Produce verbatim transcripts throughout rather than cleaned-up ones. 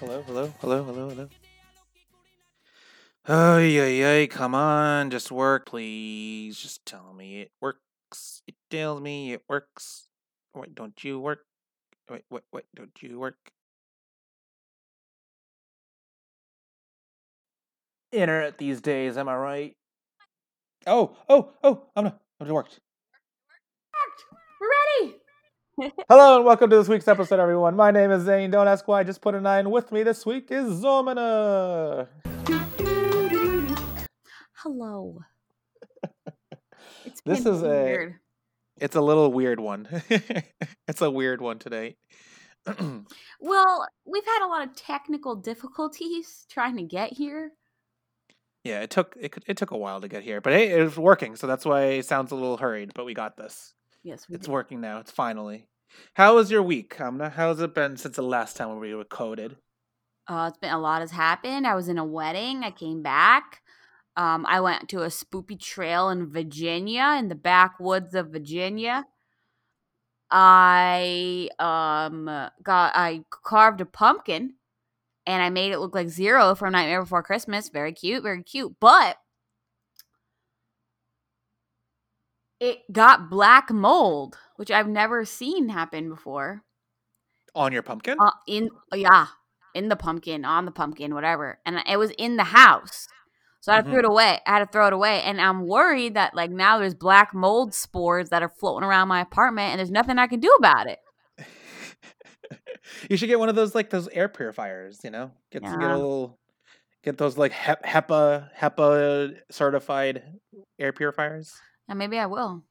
Hello, hello, hello, hello, hello. Oh, yeah, yeah, come on, just work, please. Just tell me it works. It tells me it works. Why don't you work? Wait, wait, wait, don't you work? Internet these days, am I right? Oh, oh, oh, I'm not, it worked. We're ready! Hello and welcome to this week's episode, everyone. My name is Zane. Don't ask why, just put a nine. With me this week is Zomina. Hello. It's this is weird. a. It's a little weird one. It's a weird one today. Well, we've had a lot of technical difficulties trying to get here. Yeah, it took it it took a while to get here, but hey, it was working, so that's why it sounds a little hurried. But we got this. Yes, we it's did. Working now. It's finally. How was your week, Amna? How's it been since the last time we recorded? Uh, it's been a lot has happened. I was in a wedding. I came back. Um, I went to a spoopy trail in Virginia, in the backwoods of Virginia. I um got I carved a pumpkin, and I made it look like Zero from Nightmare Before Christmas. Very cute, very cute, but. It got black mold, which I've never seen happen before. On your pumpkin? Uh, in yeah, in the pumpkin, on the pumpkin, whatever. And it was in the house, so I mm-hmm. threw it away. I had to throw it away, and I'm worried that like now there's black mold spores that are floating around my apartment, and there's nothing I can do about it. You should get one of those like those air purifiers, you know, get yeah. get a little. Get those like HEPA HEPA certified air purifiers. And maybe I will.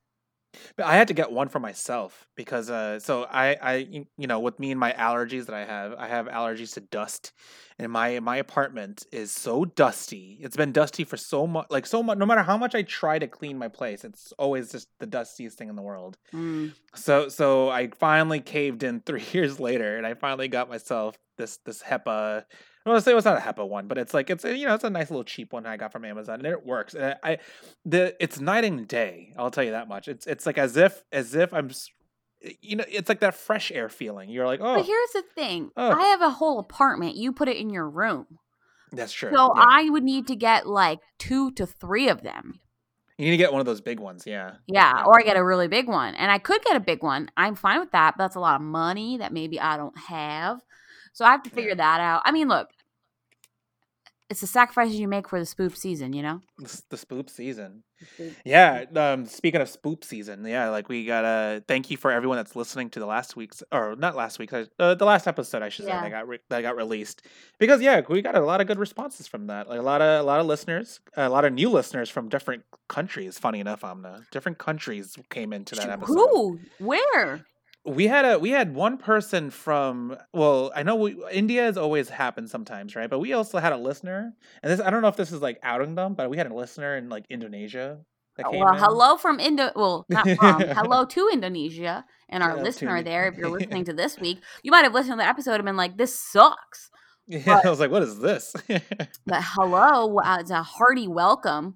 But I had to get one for myself because, uh, so I, I, you know, with me and my allergies that I have, I have allergies to dust, and my my apartment is so dusty. It's been dusty for so much, like so much. No matter how much I try to clean my place, it's always just the dustiest thing in the world. Mm. So, so I finally caved in three years later, and I finally got myself this this HEPA. I want to say it was not a HEPA one, but it's like it's a, you know it's a nice little cheap one I got from Amazon, and it works. And I, I, the it's night and day. I'll tell you that much. It's it's like as if as if I'm, you know, it's like that fresh air feeling. You're like, oh. But here's the thing. Oh. I have a whole apartment. You put it in your room. That's true. So yeah. I would need to get like two to three of them. You need to get one of those big ones, yeah. Yeah, or I get a really big one, and I could get a big one. I'm fine with that, but that's a lot of money that maybe I don't have. So I have to figure yeah. that out. I mean, look, it's the sacrifices you make for the spoop season, you know? The, the spoop season. The spoop. Yeah. Um, speaking of spoop season, yeah, like we got to thank you for everyone that's listening to the last week's, or not last week's, uh, the last episode, I should yeah. say, that got, re- that got released. Because, yeah, we got a lot of good responses from that. Like a lot of a lot of listeners, a lot of new listeners from different countries, funny enough, Amna. Different countries came into that episode. Who? Where? We had a we had one person from well I know we, India has always happened sometimes, right? But we also had a listener, and this I don't know if this is like outing them, but we had a listener in like Indonesia that came. Well, in. hello from Indo. Well, not from hello to Indonesia and our yeah, listener there. If you're listening to this week, you might have listened to the episode and been like, "This sucks." Yeah, but, I was like, "What is this?" But hello, uh, it's a hearty welcome.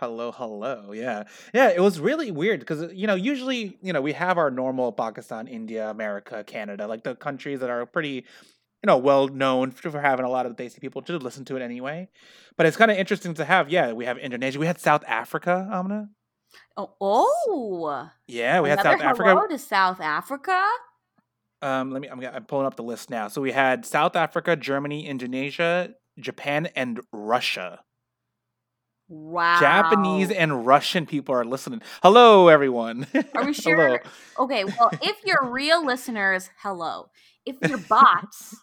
Hello, hello. Yeah. Yeah, it was really weird because, you know, usually, you know, we have our normal Pakistan, India, America, Canada, like the countries that are pretty, you know, well known for having a lot of Desi people to listen to it anyway. But it's kind of interesting to have. Yeah, we have Indonesia. We had South Africa, Amna. Oh. oh. Yeah, we Another had South hello Africa. Hello to South Africa. Um, let me, I'm, I'm pulling up the list now. So we had South Africa, Germany, Indonesia, Japan, and Russia. Wow. Japanese and Russian people are listening. Hello, everyone. Are we sure? Hello. Okay, well, if you're real listeners, hello. If you're bots,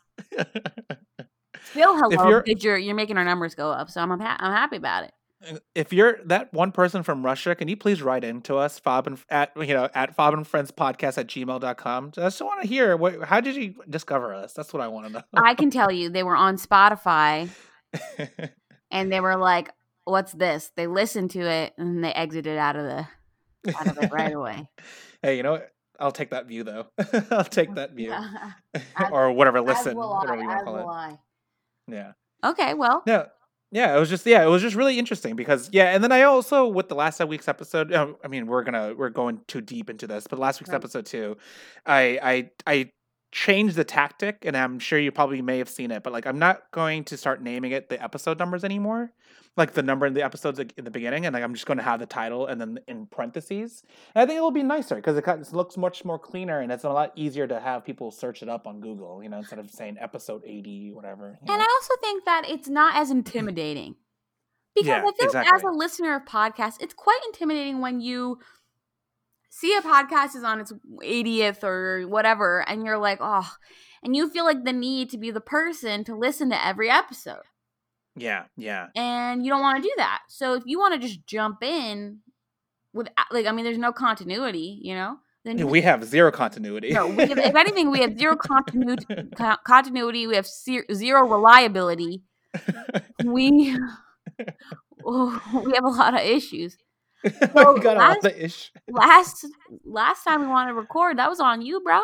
still hello. If you're, you're making our numbers go up, so I'm I'm happy about it. If you're that one person from Russia, can you please write in to us, Fob and at you know at Fob and Friends Podcast at gmail dot com? I just want to hear what, how did you discover us? That's what I want to know. I can tell you, they were on Spotify, and they were like. What's this? They listened to it and they exited out of the out of it right away. Hey, you know what? I'll take that view though. I'll take that view. as, or whatever listen. Whatever you want to call it. I. Yeah. Okay, well. Yeah. Yeah, it was just yeah, it was just really interesting because yeah, and then I also with the last week's episode, I mean, we're gonna we're going too deep into this, but last week's right. episode too, I I I change the tactic, and I'm sure you probably may have seen it, but like I'm not going to start naming it the episode numbers anymore, like the number in the episodes in the beginning, and like I'm just going to have the title and then in parentheses. And I think it'll be nicer because it looks much more cleaner, and it's a lot easier to have people search it up on Google, you know, instead of saying episode eighty, whatever. And know. I also think that it's not as intimidating because yeah, I think exactly. as a listener of podcasts, it's quite intimidating when you see a podcast is on its eightieth or whatever, and you're like, oh, and you feel like the need to be the person to listen to every episode. Yeah, yeah. And you don't want to do that. So if you want to just jump in with, like, I mean, there's no continuity, you know? Then yeah, we have zero continuity. No, we have, if anything, we have zero continuity. co- continuity. We have ser- zero reliability. We oh, we have a lot of issues. Well, you got last, all the ish. last last time we wanted to record, that was on you, bro.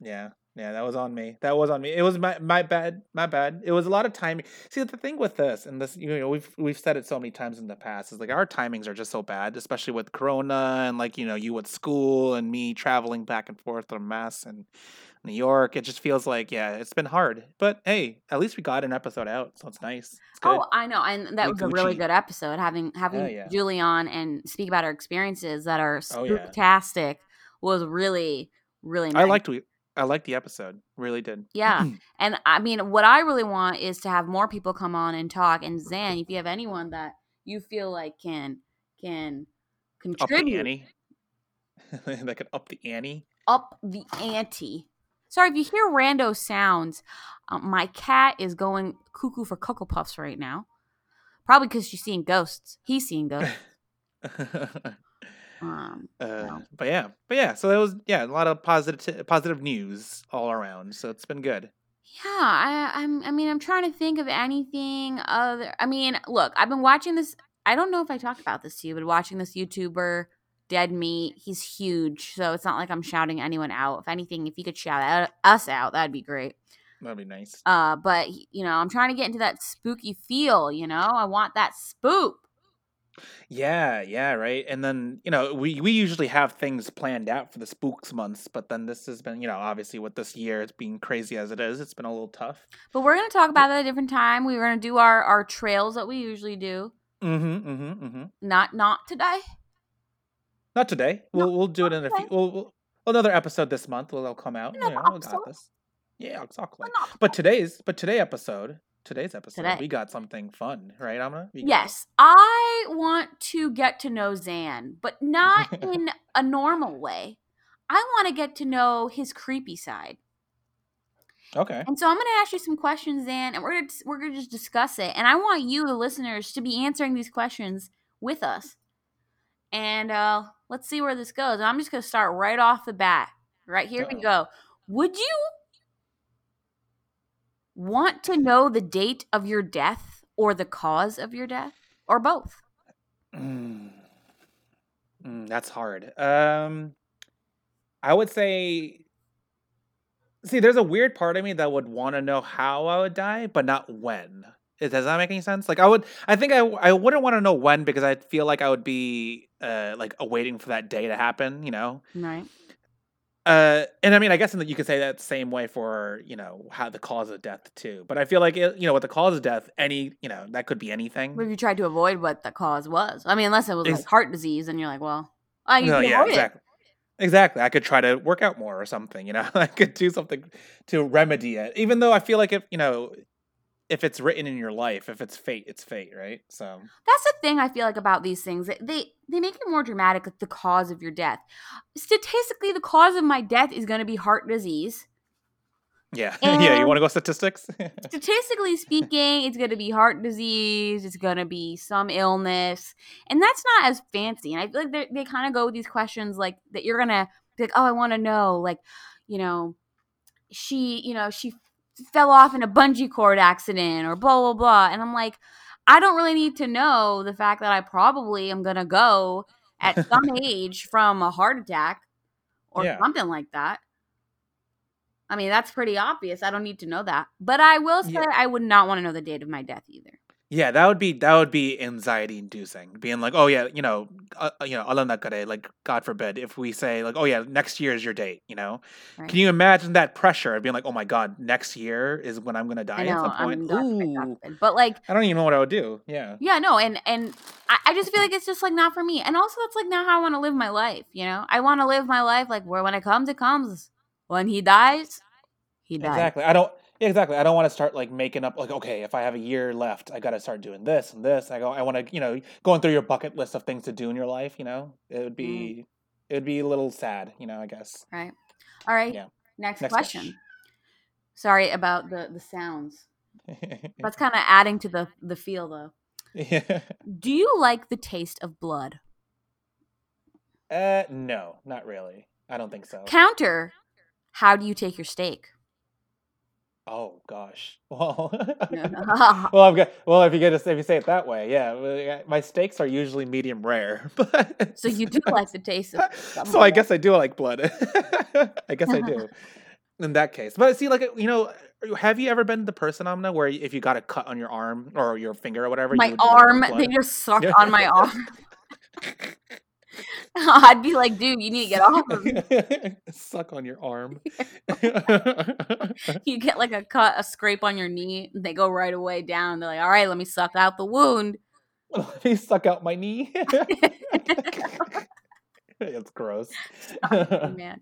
Yeah, yeah, that was on me. That was on me. It was my my bad, my bad. It was a lot of timing. See, the thing with this, and this, you know, we've we've said it so many times in the past, is like our timings are just so bad, especially with Corona and like you know you at school and me traveling back and forth from Mass and New York. It just feels like yeah, it's been hard. But hey, at least we got an episode out, so it's nice. It's good. Oh, I know, and that was a really good episode. Having having oh, yeah. Julie on and speak about our experiences that are spooktastic oh, yeah. was really really nice. I liked we. I liked the episode. Really did. Yeah. And I mean, what I really want is to have more people come on and talk. And Zan, if you have anyone that you feel like can can contribute. Up the ante. That could up the ante. Up the ante. Sorry, if you hear rando sounds, uh, my cat is going cuckoo for Cuckoo Puffs right now. Probably because she's seeing ghosts. He's seeing ghosts. Um, uh, no. But yeah, but yeah. So that was yeah, a lot of positive positive news all around. So it's been good. Yeah, I I'm, I mean, I'm trying to think of anything other. I mean, look, I've been watching this. I don't know if I talked about this to you, but watching this YouTuber, Dead Meat. He's huge, so it's not like I'm shouting anyone out. If anything, if you could shout out, us out, that'd be great. That'd be nice. Uh, but you know, I'm trying to get into that spooky feel. You know, I want that spook. Yeah, yeah, right. And then, you know, we, we usually have things planned out for the spooks months, but then this has been, you know, obviously with this year, it's being crazy as it is, it's been a little tough. But we're going to talk about it at a different time. We were going to do our, our trails that we usually do. Mm-hmm, mm-hmm, mm-hmm. Not, not today. Not today. We'll, no, we'll do it in a few, we'll, we'll, another episode this month will come out. Another you know, episode. Got this. Yeah, exactly. Another. But today's, but today episode... Today's episode, Today. we got something fun, right, Amna? Yes. I want to get to know Zan, but not in a normal way. I want to get to know his creepy side. Okay. And so I'm going to ask you some questions, Zan, and we're going to we're going to just discuss it. And I want you, the listeners, to be answering these questions with us. And uh, let's see where this goes. I'm just going to start right off the bat. Right here Uh-oh. we go. Would you... want to know the date of your death or the cause of your death or both? Mm. Mm, that's hard. Um, I would say, see, there's a weird part of me that would want to know how I would die, but not when. Does that make any sense? Like I would, I think I, I wouldn't want to know when because I feel like I would be uh, like waiting for that day to happen, you know? Right. Uh, and I mean, I guess you could say that same way for, you know, how the cause of death too. But I feel like, it, you know, with the cause of death, any, you know, that could be anything. But if you tried to avoid what the cause was, I mean, unless it was like it's, heart disease and you're like, well, I can no, yeah, avoid exactly. it. Exactly. I could try to work out more or something, you know, I could do something to remedy it. Even though I feel like if, you know, if it's written in your life, if it's fate, it's fate. Right. So that's the thing I feel like about these things. They, they make it more dramatic, like the cause of your death. Statistically, the cause of my death is going to be heart disease. Yeah. And yeah. You want to go statistics? Statistically speaking, it's going to be heart disease. It's going to be some illness. And that's not as fancy. And I feel like they kind of go with these questions like that you're going to be like, oh, I want to know, like, you know, she, you know, she fell off in a bungee cord accident or blah, blah, blah. And I'm like, I don't really need to know the fact that I probably am going to go at some age from a heart attack or yeah. something like that. I mean, that's pretty obvious. I don't need to know that. But I will say yeah. I would not want to know the date of my death either. Yeah, that would be that would be anxiety inducing. Being like, oh yeah, you know, uh, you know, alanakare, like God forbid, if we say like, oh yeah, next year is your date, you know, right. Can you imagine that pressure of being like, oh my God, next year is when I'm gonna die I know, at some point. I'm Ooh. Forbid, but like, I don't even know what I would do. Yeah. Yeah, no, and and I, I just feel like it's just like not for me, and also that's like not how I want to live my life. You know, I want to live my life like where when it comes, it comes. When he dies, he dies. Exactly. I don't. Exactly. I don't want to start like making up like, okay, if I have a year left, I got to start doing this and this. I go, I want to, you know, going through your bucket list of things to do in your life. You know, it would be, mm. it would be a little sad. You know, I guess. Right. All right. Yeah. Next, Next question. question. Sorry about the the sounds. That's kind of adding to the the feel though. Yeah. Do you like the taste of blood? Uh, no, not really. I don't think so. Counter. How do you take your steak? Oh gosh! Well, well, I've got, well, if you get to, if you say it that way, yeah, my steaks are usually medium rare. But so you do like the taste of blood. So I guess I do like blood. I guess I do. In that case, but see, like you know, have you ever been the person, Amna, where if you got a cut on your arm or your finger or whatever, my you would arm, like they just suck on my arm. I'd be like, dude, you need to get off of me. Suck on your arm. You get like a cut, a scrape on your knee. They go right away down. They're like, all right, let me suck out the wound. Let me suck out my knee. It's gross. Sorry, man.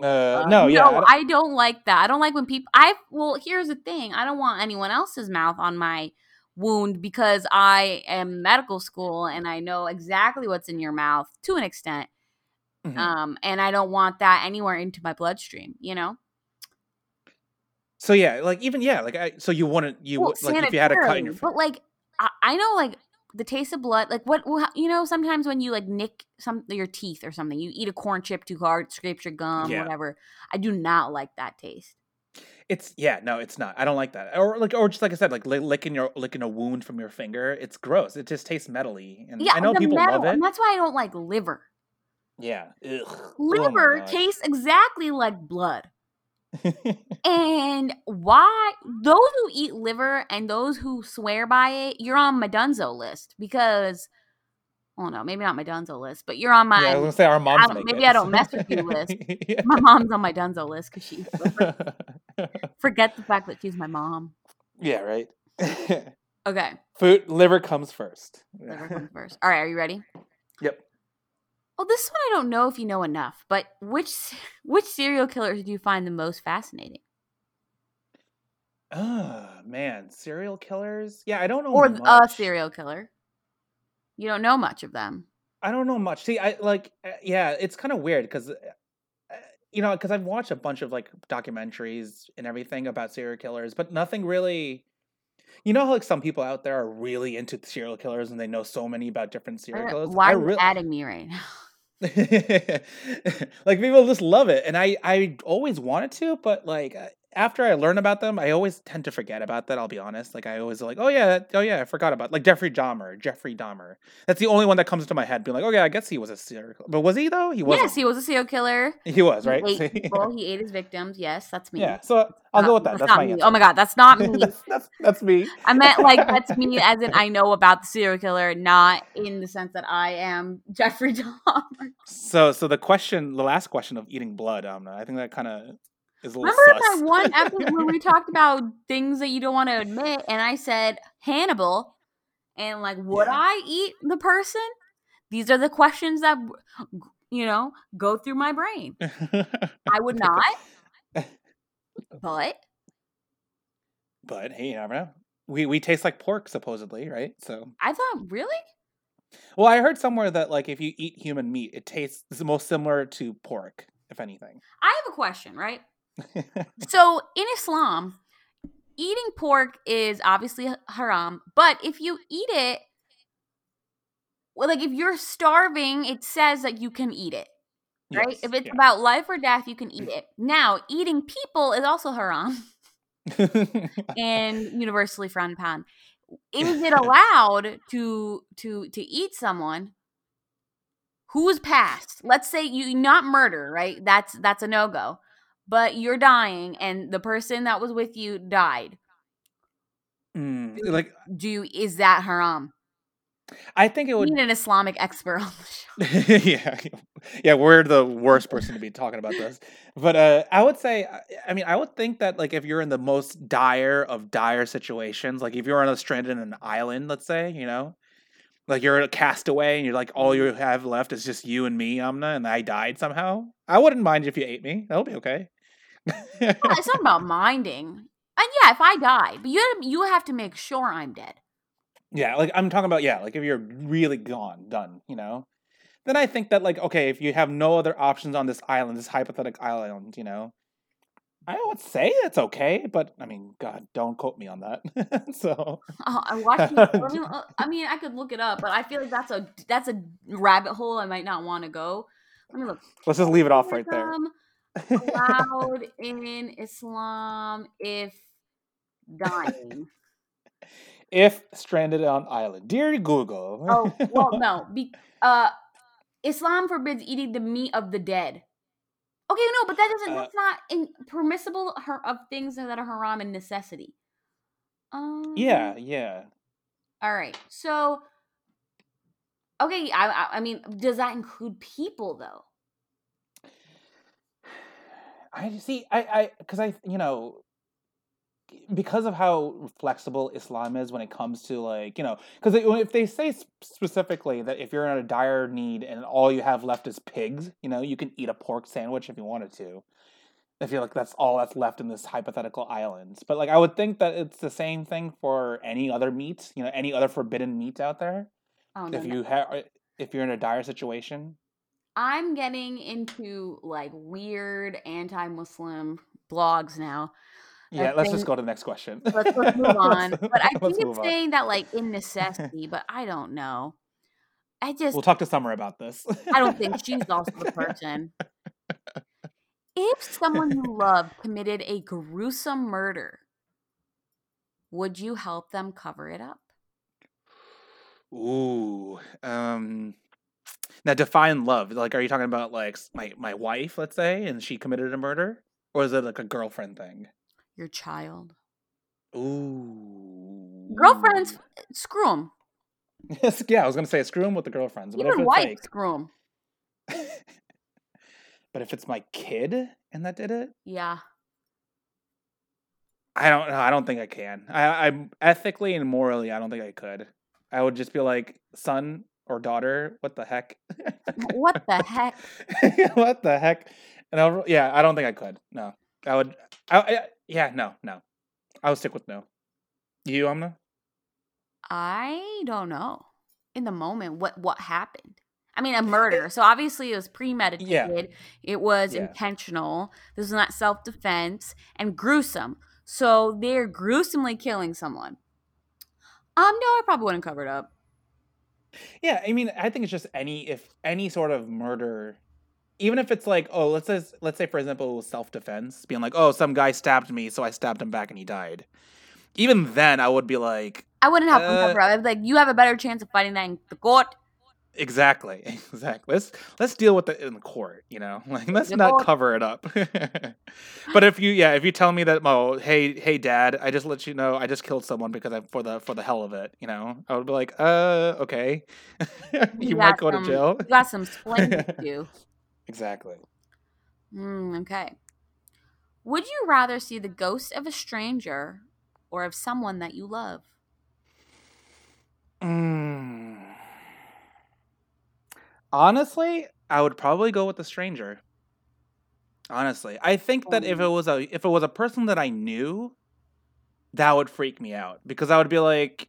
Uh, no, uh, yeah, no, I don't... I don't like that. I don't like when people. I well, here's the thing. I don't want anyone else's mouth on my wound because I am medical school and I know exactly what's in your mouth to an extent. Mm-hmm. Um, and I don't want that anywhere into my bloodstream, you know? So yeah, like even, yeah, like I, so you wouldn't, you well, would, like if you had a cut in your foot. But like, I, I know like the taste of blood, like what, you know, sometimes when you like nick some your teeth or something, you eat a corn chip too hard, scrapes your gum, yeah. whatever. I do not like that taste. It's yeah no it's not I don't like that or like or just like I said like licking your licking a wound from your finger, it's gross, it just tastes metally and yeah, I know people metal, love it and that's why I don't like liver. Yeah. Ugh. Liver oh tastes exactly like blood. And why those who eat liver and those who swear by it, you're on my Dunzo list because oh no maybe not my Dunzo list but you're on my yeah, I was gonna say our moms I make maybe it. I don't mess with you list. Yeah. My mom's on my Dunzo list because she's liver. Forget the fact that she's my mom. Yeah, right. Okay. Food, liver comes first. Liver comes first. All right, are you ready? Yep. Well, this one I don't know if you know enough, but which which serial killers do you find the most fascinating? Oh, man. Serial killers? Yeah, I don't know or much. Or a serial killer. You don't know much of them. I don't know much. See, I like, yeah, it's kind of weird because... You know, because I've watched a bunch of like documentaries and everything about serial killers, but nothing really. You know, how, like some people out there are really into serial killers and they know so many about different serial killers. Why I are you re- adding me right now? Like people just love it, and I I always wanted to, but like after I learn about them, I always tend to forget about that. I'll be honest. Like I always like, oh yeah, that, oh yeah, I forgot about like Jeffrey Dahmer. Jeffrey Dahmer. That's the only one that comes to my head. Being like, oh yeah, I guess he was a serial killer. But was he though? He was. Yes, he was a serial killer. He was right. He ate people. He ate his victims. Yes, that's me. Yeah. So I'll not, go with that. That's, that's my answer. Oh my God, that's not me. that's, that's that's me. I meant like that's me as in I know about the serial killer, not in the sense that I am Jeffrey Dahmer. So so the question, the last question of eating blood, Amna. I think that kind of. Remember sus. That one episode where we talked about things that you don't want to admit, and I said Hannibal, and like, would yeah. I eat the person? These are the questions that you know go through my brain. I would not, but but hey, you never know. We we taste like pork, supposedly, right? So I thought, really. Well, I heard somewhere that like if you eat human meat, it tastes the most similar to pork, if anything. I have a question, right? So in Islam, eating pork is obviously haram, but if you eat it, well, like if you're starving, it says that you can eat it, right? Yes, if it's yeah. about life or death, you can eat it. Now, eating people is also haram and universally frowned upon. Is it allowed to to to eat someone who's passed? Let's say you not murder, right? That's that's a no go. But you're dying, and the person that was with you died. Mm, do you, like, do you, is that haram? I think it would. We need an Islamic expert on the show. yeah, yeah, we're the worst person to be talking about this. But uh, I would say, I mean, I would think that like if you're in the most dire of dire situations, like if you're on a stranded on an island, let's say, you know, like you're a castaway and you're like all you have left is just you and me, Amna, and I died somehow. I wouldn't mind if you ate me. That'll be okay. yeah, it's not about minding. And yeah, if I die, but you have, you have to make sure I'm dead. Yeah, like I'm talking about, yeah, like if you're really gone, done, you know, then I think that like, okay, if you have no other options on this island, this hypothetical island, you know, I would say that's okay, but I mean, God, don't quote me on that. so uh, I watched. I mean, I could look it up, but I feel like that's a that's a rabbit hole I might not want to go. Let me look. Let's just leave it off right there. Allowed in Islam if dying. If stranded on island. Dear Google. oh, well, no. Be, uh, Islam forbids eating the meat of the dead. Okay, no, but that doesn't, uh, that's not in, permissible her, of things that are haram and necessity. Um, yeah, yeah. All right. So, okay, I, I, I mean, does that include people, though? I see, I, I, because I, you know, because of how flexible Islam is when it comes to like, you know, because if they say specifically that if you're in a dire need and all you have left is pigs, you know, you can eat a pork sandwich if you wanted to. I feel like that's all that's left in this hypothetical island. But like, I would think that it's the same thing for any other meat, you know, any other forbidden meat out there. Oh, no, if you no. ha- if you're in a dire situation. I'm getting into like weird anti-Muslim blogs now. Yeah, think, let's just go to the next question. Let's, let's move on. let's, but I think it's saying that like in necessity, but I don't know. I just We'll talk to Summer about this. I don't think she's also the person. If someone you loved committed a gruesome murder, would you help them cover it up? Ooh. Um Now define love. Like, are you talking about like my, my wife, let's say, and she committed a murder? Or is it like a girlfriend thing? Your child. Ooh. Girlfriends, screw them. yeah, I was going to say screw them with the girlfriends. Even but if it's white, like... screw them. But if it's my kid and that did it? Yeah. I don't know. I don't think I can. I, I ethically and morally, I don't think I could. I would just be like, son or daughter, what the heck? what the heck? what the heck? And I'll, yeah, I don't think I could. No. I would... I, I, yeah, no, no. I would stick with no. You, Amna? I don't know. In the moment, what, what happened? I mean, a murder. So obviously it was premeditated. Yeah. It was yeah. intentional. This was not self-defense. And gruesome. So they're gruesomely killing someone. Um, no, I probably wouldn't cover it up. Yeah, I mean, I think it's just any, if any sort of murder... Even if it's like, oh, let's say, let's say for example, self-defense, being like, oh, some guy stabbed me, so I stabbed him back and he died. Even then, I would be like... I wouldn't help uh, him cover up. I'd be like, you have a better chance of fighting that in the court. Exactly. Exactly. Let's let's deal with it in the court, you know? Like, let's the not court. cover it up. But if you, yeah, if you tell me that, oh, hey, hey, Dad, I just let you know I just killed someone because I for the for the hell of it, you know? I would be like, uh, okay. you you might go some, to jail. You got some splaining to do. Exactly. Mm, okay. Would you rather see the ghost of a stranger or of someone that you love? Mm. Honestly, I would probably go with the stranger. Honestly, I think that if it was a if it was a person that I knew, that would freak me out because I would be like,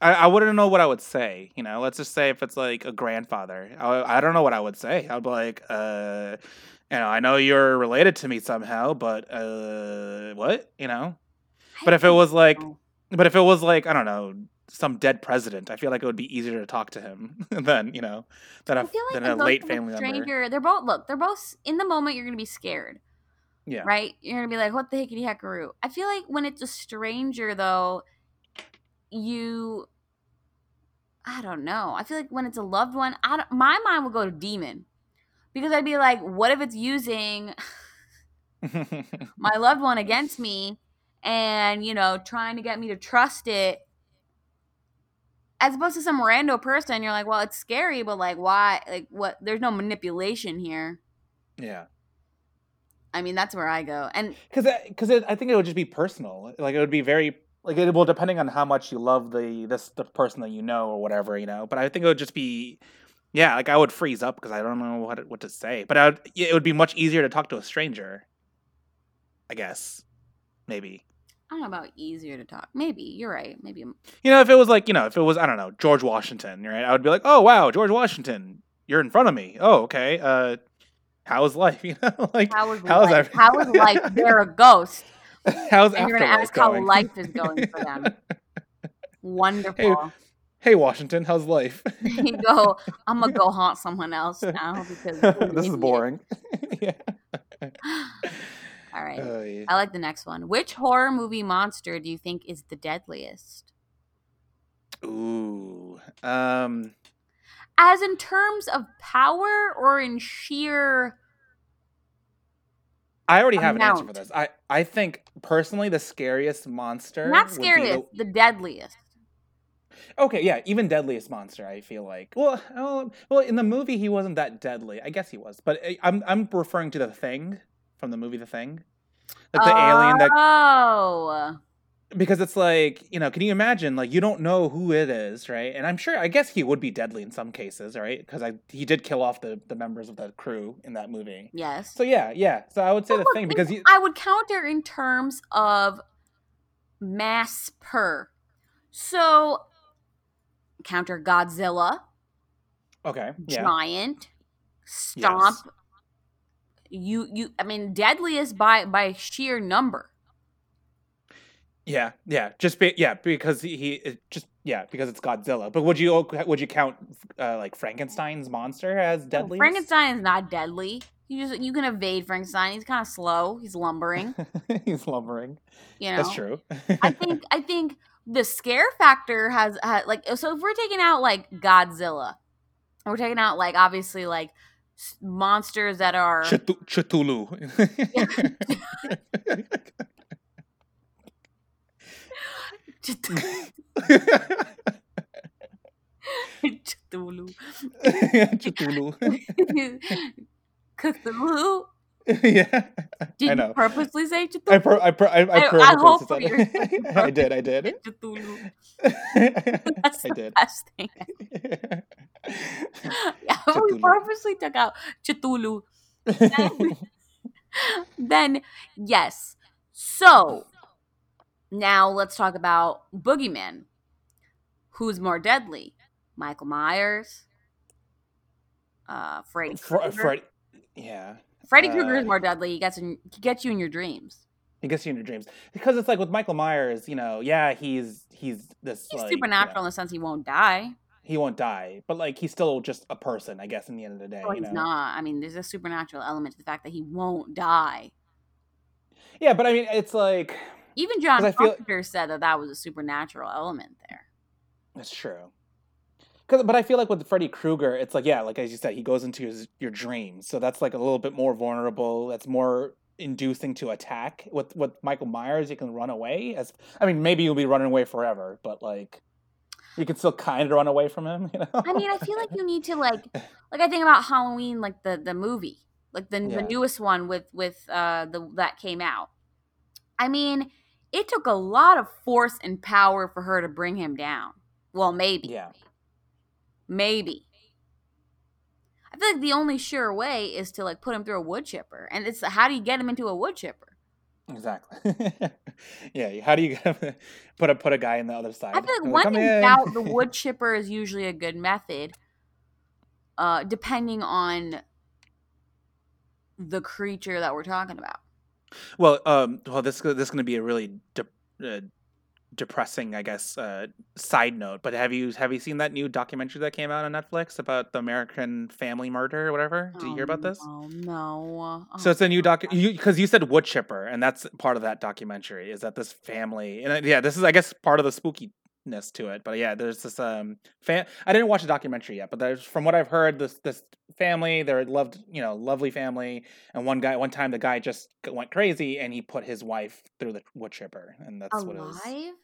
I, I wouldn't know what I would say, you know. Let's just say if it's like a grandfather, I, I don't know what I would say. I'd be like, uh, you know, I know you're related to me somehow, but uh, what, you know? But if it was like, but if it was like, I don't know, some dead president, I feel like it would be easier to talk to him than, you know, than a, than a late family member. They're both look, they're both in the moment. You're gonna be scared. Yeah. Right. You're gonna be like, what the hickety heckaroo? I feel like when it's a stranger, though, you. I don't know. I feel like when it's a loved one, I don't, my mind would go to demon. Because I'd be like, what if it's using my loved one against me and, you know, trying to get me to trust it, as opposed to some rando person. You're like, well, it's scary, but, like, why? Like, what? There's no manipulation here. Yeah. I mean, that's where I go. And because I think it would just be personal. Like, it would be very, like, it will, depending on how much you love the this the person that you know or whatever, you know. But I think it would just be, yeah, like, I would freeze up because I don't know what what to say. But I would, it would be much easier to talk to a stranger, I guess. Maybe. I don't know about easier to talk. Maybe. You're right. Maybe. I'm... You know, if it was like, you know, if it was, I don't know, George Washington, right? I would be like, oh, wow, George Washington, you're in front of me. Oh, okay. Uh, how is life? You know, like, how is how life? Is how is life? They're a ghost. How's and you're going to ask going? How life is going for them. Wonderful. Hey, hey, Washington, how's life? You go, I'm going to go haunt someone else now because this is boring. Yeah. All right. Oh, yeah. I like the next one. Which horror movie monster do you think is the deadliest? Ooh. Um, As in terms of power or in sheer I already amount. have an answer for this. I, I think, personally, the scariest monster... Not scariest, would be the... the deadliest. Okay, yeah, even deadliest monster, I feel like. Well, oh, well, in the movie, he wasn't that deadly. I guess he was. But I'm I'm referring to The Thing. From the movie The Thing. Like the oh. alien that... Oh! Because it's like, you know, can you imagine? Like, you don't know who it is, right? And I'm sure, I guess he would be deadly in some cases, right? Because I he did kill off the, the members of the crew in that movie. Yes. So yeah, yeah. So I would say I The Thing because... You... I would counter in terms of mass per. So, counter Godzilla. Okay, yeah. Giant. Stomp. Yes. You, you, I mean, deadliest by, by sheer number. Yeah, yeah, just be, yeah, because he, he it just, yeah, because it's Godzilla. But would you, would you count uh, like Frankenstein's monster as deadly? Oh, Frankenstein is not deadly. You just, you can evade Frankenstein. He's kind of slow. He's lumbering. He's lumbering. You know, that's true. I think, I think the scare factor has, has like, so if we're taking out like Godzilla, we're taking out like obviously like. Monsters that are Cthulhu. Cthulhu. Cthulhu. Yeah. Did I know. You purposely say Cthulhu? I per- I per- I, I, per- I, I hope you're I did I did. Cthulhu. That's I the did. Best thing. Yeah, Cthulhu. We purposely took out Cthulhu. Then, then, yes. So, now let's talk about Boogeyman. Who's more deadly? Michael Myers? Uh, Freddy Krueger? Fr- Fred- yeah. Freddy Krueger uh, is more deadly. He gets, in, he gets you in your dreams. He gets you in your dreams. Because it's like with Michael Myers, you know, yeah, he's he's this. He's like, supernatural, you know, in the sense he won't die. He won't die, but like he's still just a person, I guess, in the end of the day. Oh, you he's know? Not. I mean, there's a supernatural element to the fact that he won't die. Yeah, but I mean, it's like even John Carpenter feel... said that that was a supernatural element there. That's true. But I feel like with Freddy Krueger, it's like, yeah, like as you said, he goes into his, your dreams. So that's like a little bit more vulnerable. That's more inducing to attack. With with Michael Myers, you can run away. As I mean, maybe you'll be running away forever, but like you can still kind of run away from him, you know? I mean, I feel like you need to like, like I think about Halloween, like the, the movie, like the, yeah. the newest one with, with uh, the that came out. I mean, it took a lot of force and power for her to bring him down. Well, maybe. Yeah. Maybe. I feel like the only sure way is to like put him through a wood chipper, and it's how do you get him into a wood chipper? Exactly. Yeah, how do you get him, put a put a guy on the other side? I feel like I'm one like, thing in. About the wood chipper is usually a good method, uh, depending on the creature that we're talking about. Well, um, well, this this is going to be a really. De- uh, depressing, I guess, uh, side note, but have you have you seen that new documentary that came out on Netflix about the American family murder or whatever? Did oh, you hear about this? No, no. Oh, so it's a new doc because you, you said wood chipper, and that's part of that documentary is that this family, and yeah, this is I guess part of the spooky ness to it. But yeah, there's this um fan I didn't watch the documentary yet, but there's, from what I've heard, this this family, they're loved, you know, lovely family, and one guy one time the guy just went crazy and he put his wife through the wood chipper, and that's alive? What it was.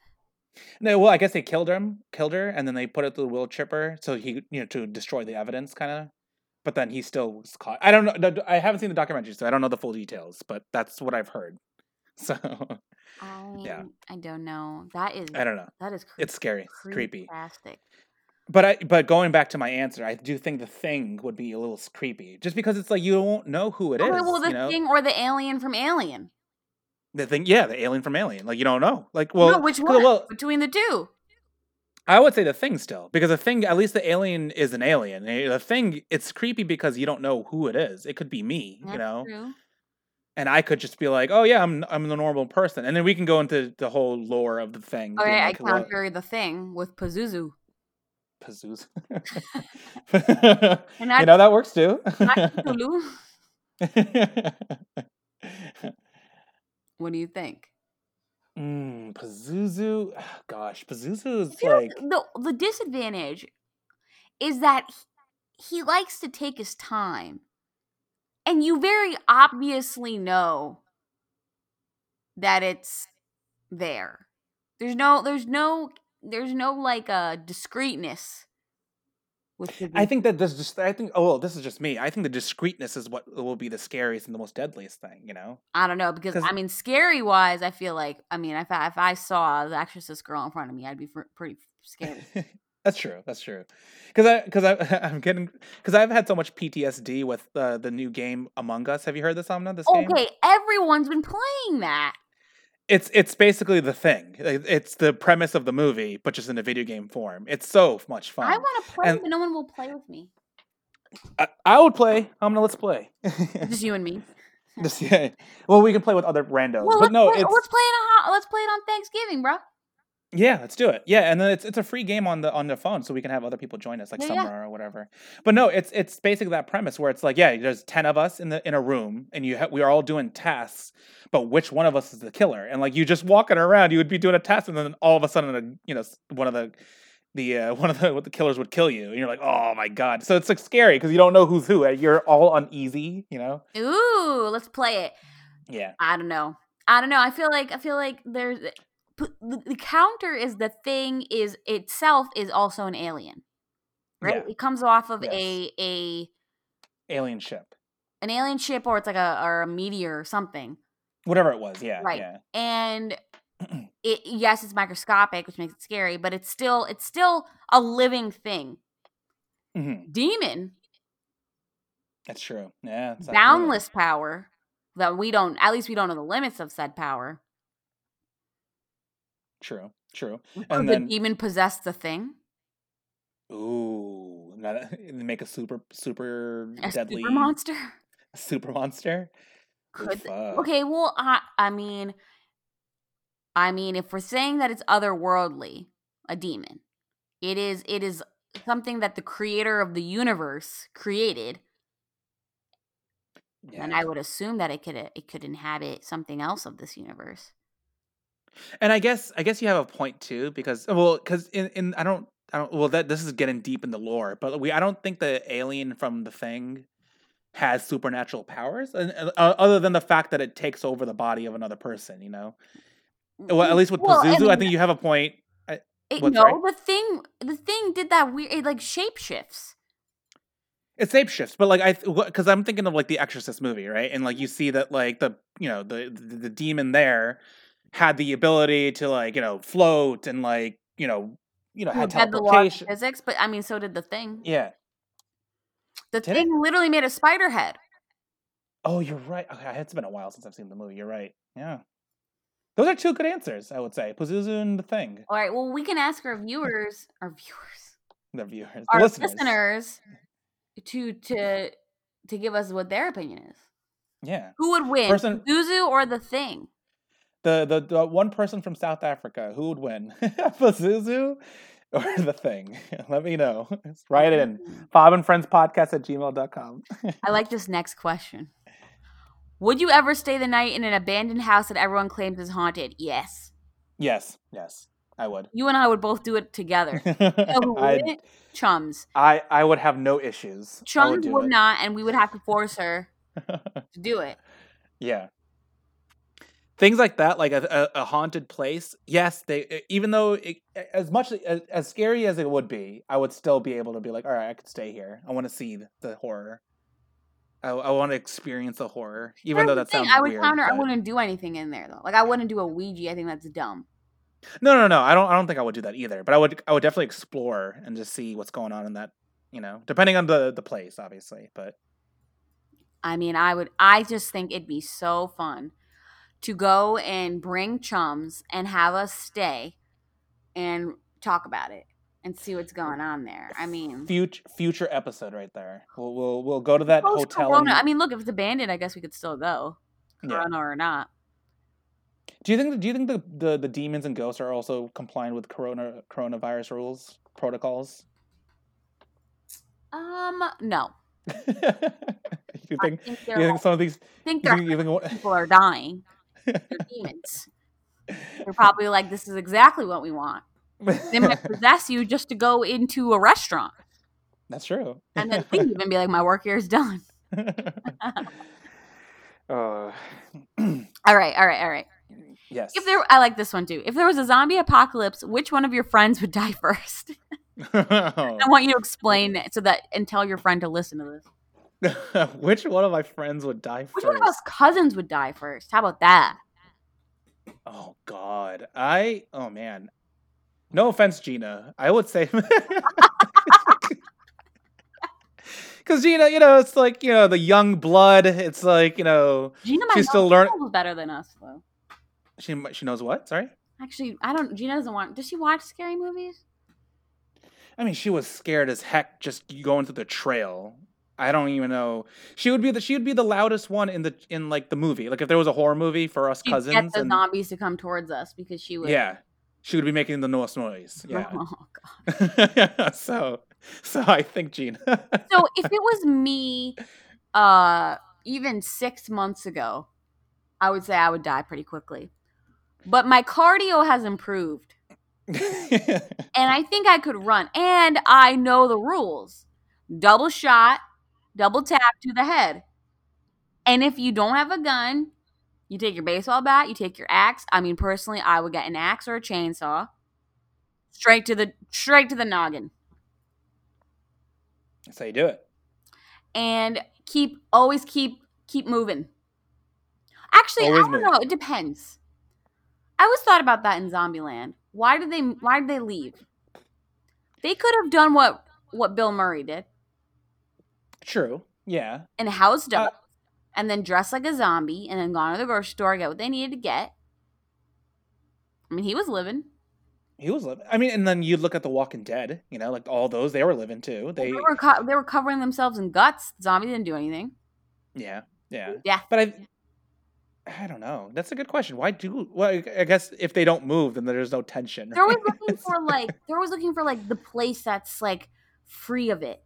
No, well, I guess they killed him, killed her, and then they put it through the wood chipper so he, you know, to destroy the evidence kind of. But then he still was caught. I don't know, I haven't seen the documentary, so I don't know the full details, but that's what I've heard. So I, yeah. I don't know. That is I don't know. That is creepy. It's scary. It's creepy. Fantastic. But I but going back to my answer, I do think the thing would be a little creepy. Just because it's like you don't know who it is. Know, well, the you know? thing or the alien from Alien. The thing, yeah, the alien from Alien. Like you don't know. Like well, no, which one? Well, between the two. I would say the thing still, because the thing, at least the alien is an alien. The thing, it's creepy because you don't know who it is. It could be me, That's you know. True. And I could just be like, oh yeah, I'm I'm the normal person. And then we can go into the whole lore of the thing. All right, I counter the thing with Pazuzu. Pazuzu. And I, you know, that works too. What do you think? Mm, Pazuzu. Oh, gosh, Pazuzu is like... The, the disadvantage is that he, he likes to take his time. And you very obviously know that it's there. There's no, there's no, there's no like a discreteness. With I think that this just, I think, oh, well, this is just me. I think the discreteness is what will be the scariest and the most deadliest thing, you know? I don't know, because I mean, scary wise, I feel like, I mean, if I, if I saw the Exorcist girl in front of me, I'd be pretty scared. That's true. That's true. Because I, because I, I'm getting, because I've had so much P T S D with uh, the new game Among Us. Have you heard this, Amna? This okay, game? Okay, everyone's been playing that. It's it's basically the thing. It's the premise of the movie, but just in a video game form. It's so much fun. I want to play, and but no one will play with me. I, I would play. Amna, let's play. Just you and me. Just, yeah. Well, we can play with other randos. Well, but let's no, play, it's, let's play it on. Let's play it on Thanksgiving, bro. Yeah, let's do it. Yeah, and then it's it's a free game on the on the phone, so we can have other people join us, like yeah, Summer yeah. or whatever. But no, it's it's basically that premise where it's like, yeah, there's ten of us in the in a room, and you ha- we are all doing tasks, but which one of us is the killer? And like you just walking around, you would be doing a task, and then all of a sudden, a, you know, one of the the uh, one of the, what the killers would kill you, and you're like, oh my god! So it's like scary because you don't know who's who. You're all uneasy, you know. Ooh, let's play it. Yeah. I don't know. I don't know. I feel like I feel like there's. The counter is the thing is itself is also an alien, right? Yeah. It comes off of yes. a a alien ship, an alien ship, or it's like a or a meteor or something, whatever it was. Yeah, right. Yeah. And it yes, it's microscopic, which makes it scary, but it's still it's still a living thing. Mm-hmm. Demon. That's true. Yeah, it's boundless like power that we don't. At least we don't know the limits of said power. True, true. And could then, demon possess the thing? Ooh, not a, make a super, super a deadly super monster. A super monster. Could, okay, well, I, I mean, I mean, if we're saying that it's otherworldly, a demon, it is, it is something that the creator of the universe created, yeah. And I would assume that it could, it could inhabit something else of this universe. And I guess I guess you have a point too, because well, because in, in I don't I don't well that this is getting deep in the lore, but we I don't think the alien from the thing has supernatural powers, and, uh, other than the fact that it takes over the body of another person, you know. Well, at least with well, Pazuzu, I, mean, I think you have a point. I, it, what, no, sorry? the thing the thing did that weird it like shapeshifts. It shapeshifts, but like I, because I'm thinking of like the Exorcist movie, right? And like you see that like the you know the the, the demon there. Had the ability to like you know float and like you know you know had teleportation. The law of physics, but I mean, so did the thing. Yeah, the did thing it? literally made a spider head. Oh, you're right. Okay, it's been a while since I've seen the movie. You're right. Yeah, those are two good answers, I would say. Pazuzu and the thing. All right. Well, we can ask our viewers, our viewers, the viewers, our the listeners. listeners, to to to give us what their opinion is. Yeah. Who would win, Person- Pazuzu or the thing? The, the the one person from South Africa, who would win? Pazuzu or the thing? Let me know. Write it in. Fob and Friends Podcast at gmail dot com. I like this next question. Would you ever stay the night in an abandoned house that everyone claims is haunted? Yes. Yes. Yes. I would. You and I would both do it together. I, Chums. I, I would have no issues. Chums would, would not, and we would have to force her to do it. Yeah. Things like that, like a, a, a haunted place. Yes, they. Even though it, as much as, as scary as it would be, I would still be able to be like, all right, I could stay here. I want to see the horror. I, I want to experience the horror, even That's though that sounds I would weird. Counter, but... I wouldn't do anything in there though. Like I wouldn't do a Ouija. I think that's dumb. No, no, no. I don't. I don't think I would do that either. But I would. I would definitely explore and just see what's going on in that. You know, depending on the, the place, obviously. But I mean, I would. I just think it'd be so fun to go and bring Chums and have us stay and talk about it and see what's going on there. I mean, future future episode right there. We'll we'll, we'll go to that hotel. And... I mean, look, if it's abandoned, I guess we could still go, Corona yeah. or not. Do you think? Do you think the, the, the demons and ghosts are also compliant with corona coronavirus rules protocols? Um, no. you think? think you think some of these? Think, you think, you think people are dying. They're demons. They're probably like, this is exactly what we want. They might possess you just to go into a restaurant. That's true. And then they even be like, my work here is done. uh. all right, all right, all right. Yes. If there, I like this one too. If there was a zombie apocalypse, which one of your friends would die first? I want you to explain it so that and tell your friend to listen to this. Which one of my friends would die first? Which one of us cousins would die first? How about that? Oh God, I oh man. No offense, Gina. I would say because Gina, you know, it's like you know the young blood. It's like you know Gina might she's still learning better than us though. She she knows what? Sorry? Actually, I don't... Gina doesn't want... Does she watch scary movies? I mean, she was scared as heck just going through the trail. I don't even know... She would be the she would be the loudest one in, the in like, the movie. Like, if there was a horror movie for us She'd cousins... She'd get the and, zombies to come towards us because she would... Yeah. She would be making the noise noise. Yeah. Oh, God. so, so, I think Gina... So, if it was me uh, even six months ago, I would say I would die pretty quickly. But my cardio has improved. And I think I could run. And I know the rules. Double shot, double tap to the head. And if you don't have a gun, you take your baseball bat, you take your axe. I mean, personally, I would get an axe or a chainsaw. Straight to the straight to the noggin. That's how you do it. And keep always keep keep moving. Actually, always I don't move. know. It depends. I always thought about that in Zombieland. Why did they? Why did they leave? They could have done what what Bill Murray did. True. Yeah. And housed up, uh, and then dressed like a zombie, and then gone to the grocery store, get what they needed to get. I mean, he was living. He was living. I mean, and then you look at The Walking Dead. You know, like all those they were living too. They, they were co- they were covering themselves in guts. The zombie didn't do anything. Yeah. Yeah. Yeah. But I. I don't know. That's a good question. Why do? Well, I guess if they don't move, then there's no tension. Right? They're always looking for like. They're always looking for like the place that's like free of it.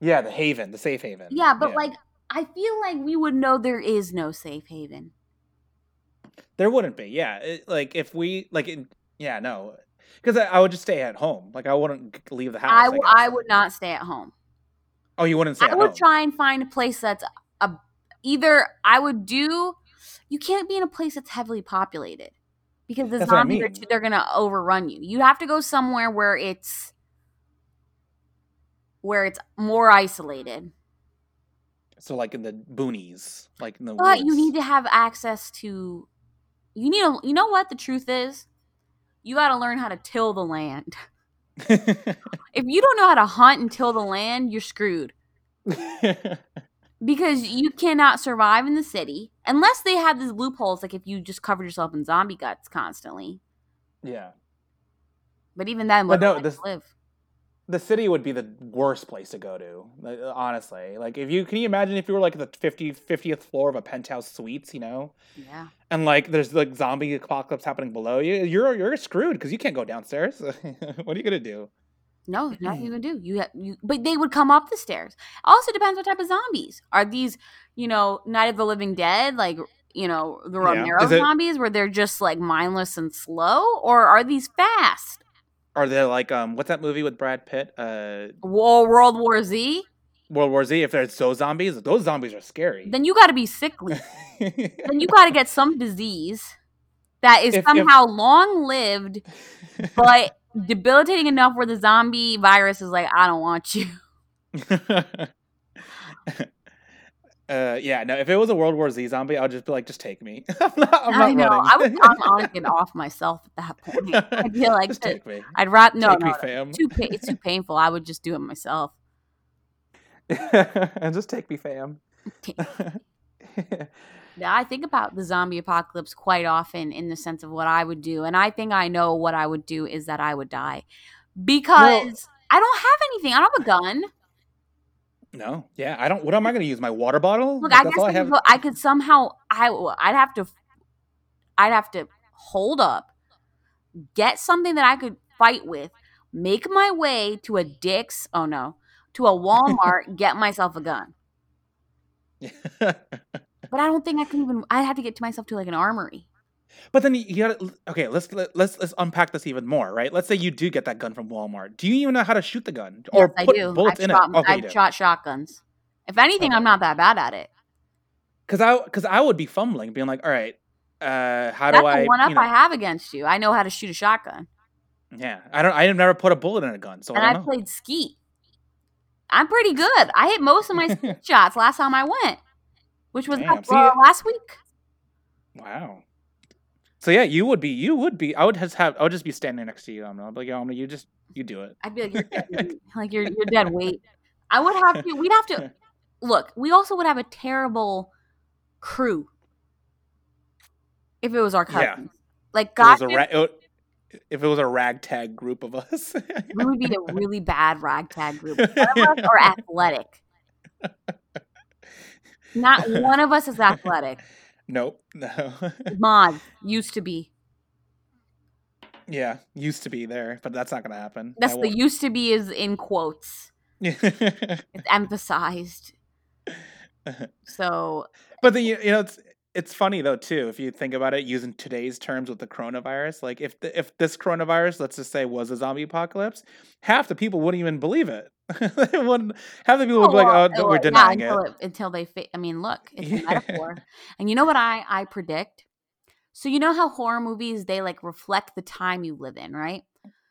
Yeah, the haven, the safe haven. Yeah, but yeah. like I feel like we would know there is no safe haven. There wouldn't be. Yeah, it, like if we like. It, yeah, no, because I, I would just stay at home. Like I wouldn't leave the house. I, w- I, I would not stay at home. Oh, you wouldn't stay. I at would home. Try and find a place that's a either I would do. You can't be in a place that's heavily populated because the that's zombies, I mean. are, they're going to overrun you. You have to go somewhere where it's where it's more isolated. So like in the boonies, like in the But woods. You need to have access to you need a, you know what the truth is? You got to learn how to till the land. If you don't know how to hunt and till the land, you're screwed. Because you cannot survive in the city unless they have these loopholes, like if you just covered yourself in zombie guts constantly. Yeah. But even then, but no, this, live. The city would be the worst place to go to, honestly. Like, if you can you imagine if you were like the fiftieth floor of a penthouse suites, you know? Yeah. And like, there's like zombie apocalypse happening below you. You're you're screwed because you can't go downstairs. What are you gonna do? No, nothing you can do. You, have, you, but they would come up the stairs. Also depends what type of zombies. Are these, you know, Night of the Living Dead, like you know, the Romero yeah. it, zombies where they're just like mindless and slow, or are these fast? Are they like, um, what's that movie with Brad Pitt? Uh, World War Z? World War Z, if there's those zombies, those zombies are scary. Then you got to be sickly. Then you got to get some disease that is if, somehow if... long-lived, but debilitating enough where the zombie virus is like, I don't want you. uh, yeah, no, if it was a World War Z zombie, I would just be like, just take me. I'm not, I'm I not know. I would, I'm on and off myself at that point. I'd be like, just take me. I'd rather, no, take no, me, no. Fam. Too pa- it's too painful. I would just do it myself. And just take me, fam. Now, I think about the zombie apocalypse quite often in the sense of what I would do, and I think I know what I would do is that I would die because well, I don't have anything. I don't have a gun. No, yeah, I don't. What am I going to use? My water bottle? Look, like, I guess I, have... I could somehow. I I'd have to. I'd have to hold up, get something that I could fight with, make my way to a Dick's. Oh no. To a Walmart, get myself a gun. But I don't think I can even. I had to get to myself to like an armory. But then you gotta. Okay, let's let, let's let's unpack this even more, right? Let's say you do get that gun from Walmart. Do you even know how to shoot the gun yes, or put I do. bullets I've in shot, it? Okay, I've shot shotguns. If anything, okay. I'm not that bad at it. Because I because I would be fumbling, being like, all right, uh, how That's do I? One up you know, I have against you. I know how to shoot a shotgun. Yeah, I don't. I've never put a bullet in a gun, so and I don't I've know. played skeet. I'm pretty good. I hit most of my shots last time I went, which was Damn, up, see, uh, last week. Wow. So yeah, you would be, you would be. I would just have, I would just be standing next to you. I'm like, yo, Amna, you just, you do it. I'd be like, you're dead, like you're, you're dead weight. I would have to. We'd have to look. We also would have a terrible crew if it was our cousins. Yeah. Like God. If it was a ragtag group of us. We would be a really bad ragtag group. None of us are athletic. Not one of us is athletic. Nope. No. Mod used to be. Yeah, used to be there, but that's not going to happen. That's the used to be is in quotes. It's emphasized. So. But then, you, you know, it's. It's funny though too if you think about it using today's terms with the coronavirus. Like if the, if this coronavirus, let's just say, was a zombie apocalypse, half the people wouldn't even believe it. They wouldn't. Half the people would oh, be like, "Oh, no, we're denying yeah, until it. it." Until they, fa- I mean, look, it's yeah. a metaphor. And you know what I I predict? So you know how horror movies they like reflect the time you live in, right?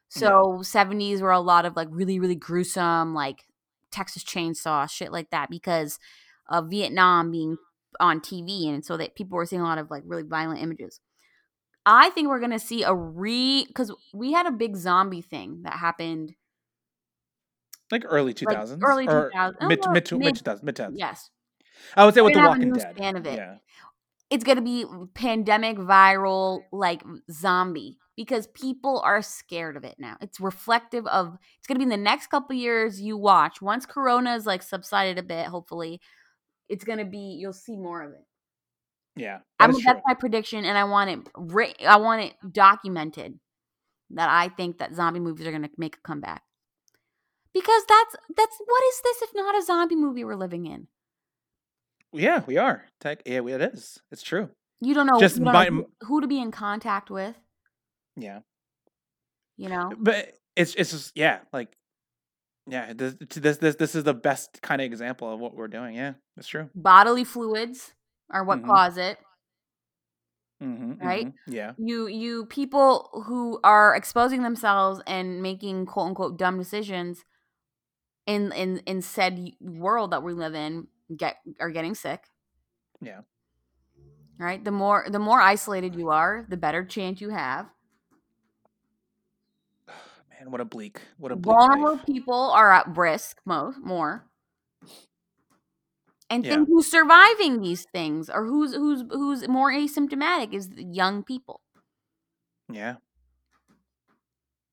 So seventies yeah. were a lot of like really really gruesome like Texas Chainsaw shit like that because of Vietnam being on T V, and so that people were seeing a lot of like really violent images. I think we're gonna see a re because we had a big zombie thing that happened like early two thousands, like early two thousands, mid mid two thousands, mid ten. Yes, I would say we're with the Walking Dead. Of it. Yeah, it's gonna be pandemic, viral, like zombie because people are scared of it now. It's reflective of it's gonna be in the next couple years. You watch once Corona's like subsided a bit, hopefully. It's going to be, you'll see more of it. Yeah. I mean, that's my prediction, and I want it ri- I want it documented that I think that zombie movies are going to make a comeback. Because that's, that's what is this if not a zombie movie we're living in? Yeah, we are. Tech, yeah, it is. It's true. You don't know, Just you don't by, know who, who to be in contact with. Yeah. You know? But it's, it's just, yeah, like, yeah, this, this this this is the best kind of example of what we're doing. Yeah, that's true. Bodily fluids are what mm-hmm. cause it, mm-hmm, right? Mm-hmm. Yeah, you you people who are exposing themselves and making quote unquote dumb decisions in in in said world that we live in get are getting sick. Yeah, right. The more the more isolated you are, the better chance you have. And what a bleak, what a bleak vulnerable life. People are at risk mo- more. And yeah. think who's surviving these things or who's who's who's more asymptomatic is young people. Yeah.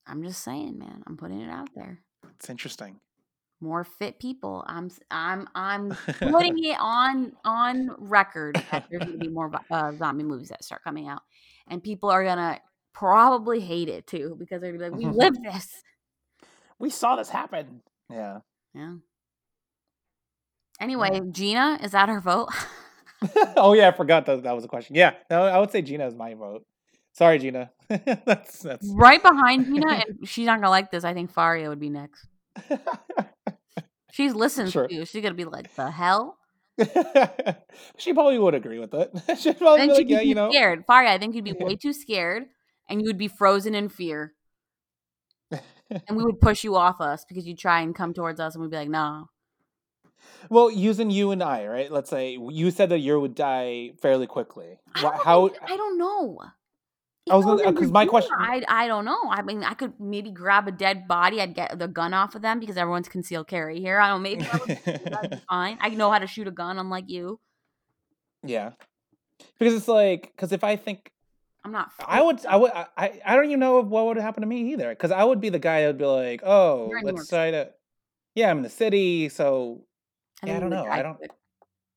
I'm just saying, man. I'm putting it out there. It's interesting. More fit people. I'm I'm I'm putting it on on record that there's going to be more uh, zombie movies that start coming out, and people are gonna. Probably hate it too because they're gonna be like, we lived this. We saw this happen. Yeah. Yeah. Anyway, yeah. Gina, is that her vote? Oh yeah, I forgot that that was a question. Yeah, no, I would say Gina is my vote. Sorry, Gina. that's, that's right behind Gina, and she's not gonna like this. I think Faria would be next. She's listened sure. to. She's gonna be like, the hell. She probably would agree with it. She'd probably and be like, yeah, be you know, scared. Faria, I think you'd be yeah. way too scared, and you would be frozen in fear. And we would push you off us because you'd try and come towards us, and we'd be like, no. Well, using you and I, right? Let's say you said that you would die fairly quickly. I don't How? Think, I don't know. I was because my question. I I don't know. I mean, I could maybe grab a dead body. I'd get the gun off of them because everyone's concealed carry here. I don't. Maybe that would, that'd be fine. I know how to shoot a gun, unlike you. Yeah, because it's like because if I think. I'm not. I would. I would. I. I don't even know what would happen to me either. Because I would be the guy that would be like, "Oh, let's try to." Yeah, I'm in the city, so I, yeah, I don't know. I don't. Could.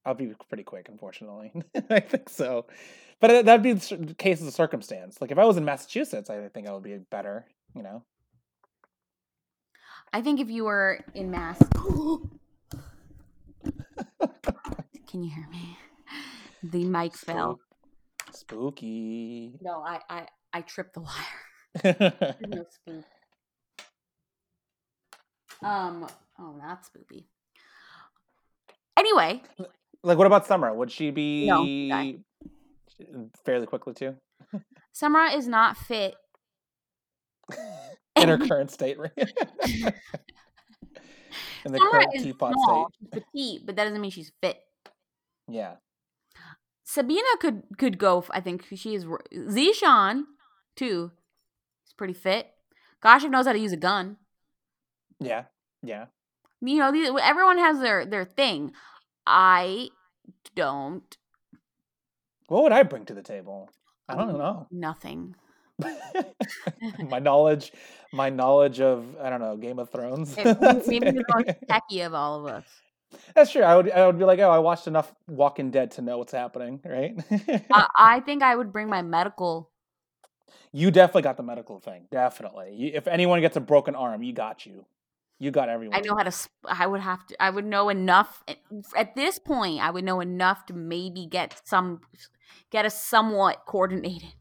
I'll be pretty quick, unfortunately. I think so, but that'd be the case of the circumstance. Like if I was in Massachusetts, I think I would be better. You know. I think if you were in Mass, can you hear me? The mic fell. Spooky. No, I I, I tripped the wire. No spook. Um. Oh, not spooky. Anyway. Like, what about Summer? Would she be no, I... fairly quickly too? Summer is not fit in her current state, right? In the Summer current is teapot small. State. She's petite, but that doesn't mean she's fit. Yeah. Sabina could could go. I think she is. Zishan, too, is pretty fit. Gossip knows how to use a gun. Yeah, yeah. You know, these, everyone has their, their thing. I don't. What would I bring to the table? I don't um, know. Nothing. my knowledge, my knowledge of I don't know Game of Thrones. It, maybe the most techie of all of us. That's true. I would I would be like, oh, I watched enough Walking Dead to know what's happening, right? uh, I think I would bring my medical. You definitely got the medical thing. Definitely. You, if anyone gets a broken arm, you got you. You got everyone. I know how to, I would have to, I would know enough. At this point, I would know enough to maybe get some, get us somewhat coordinated.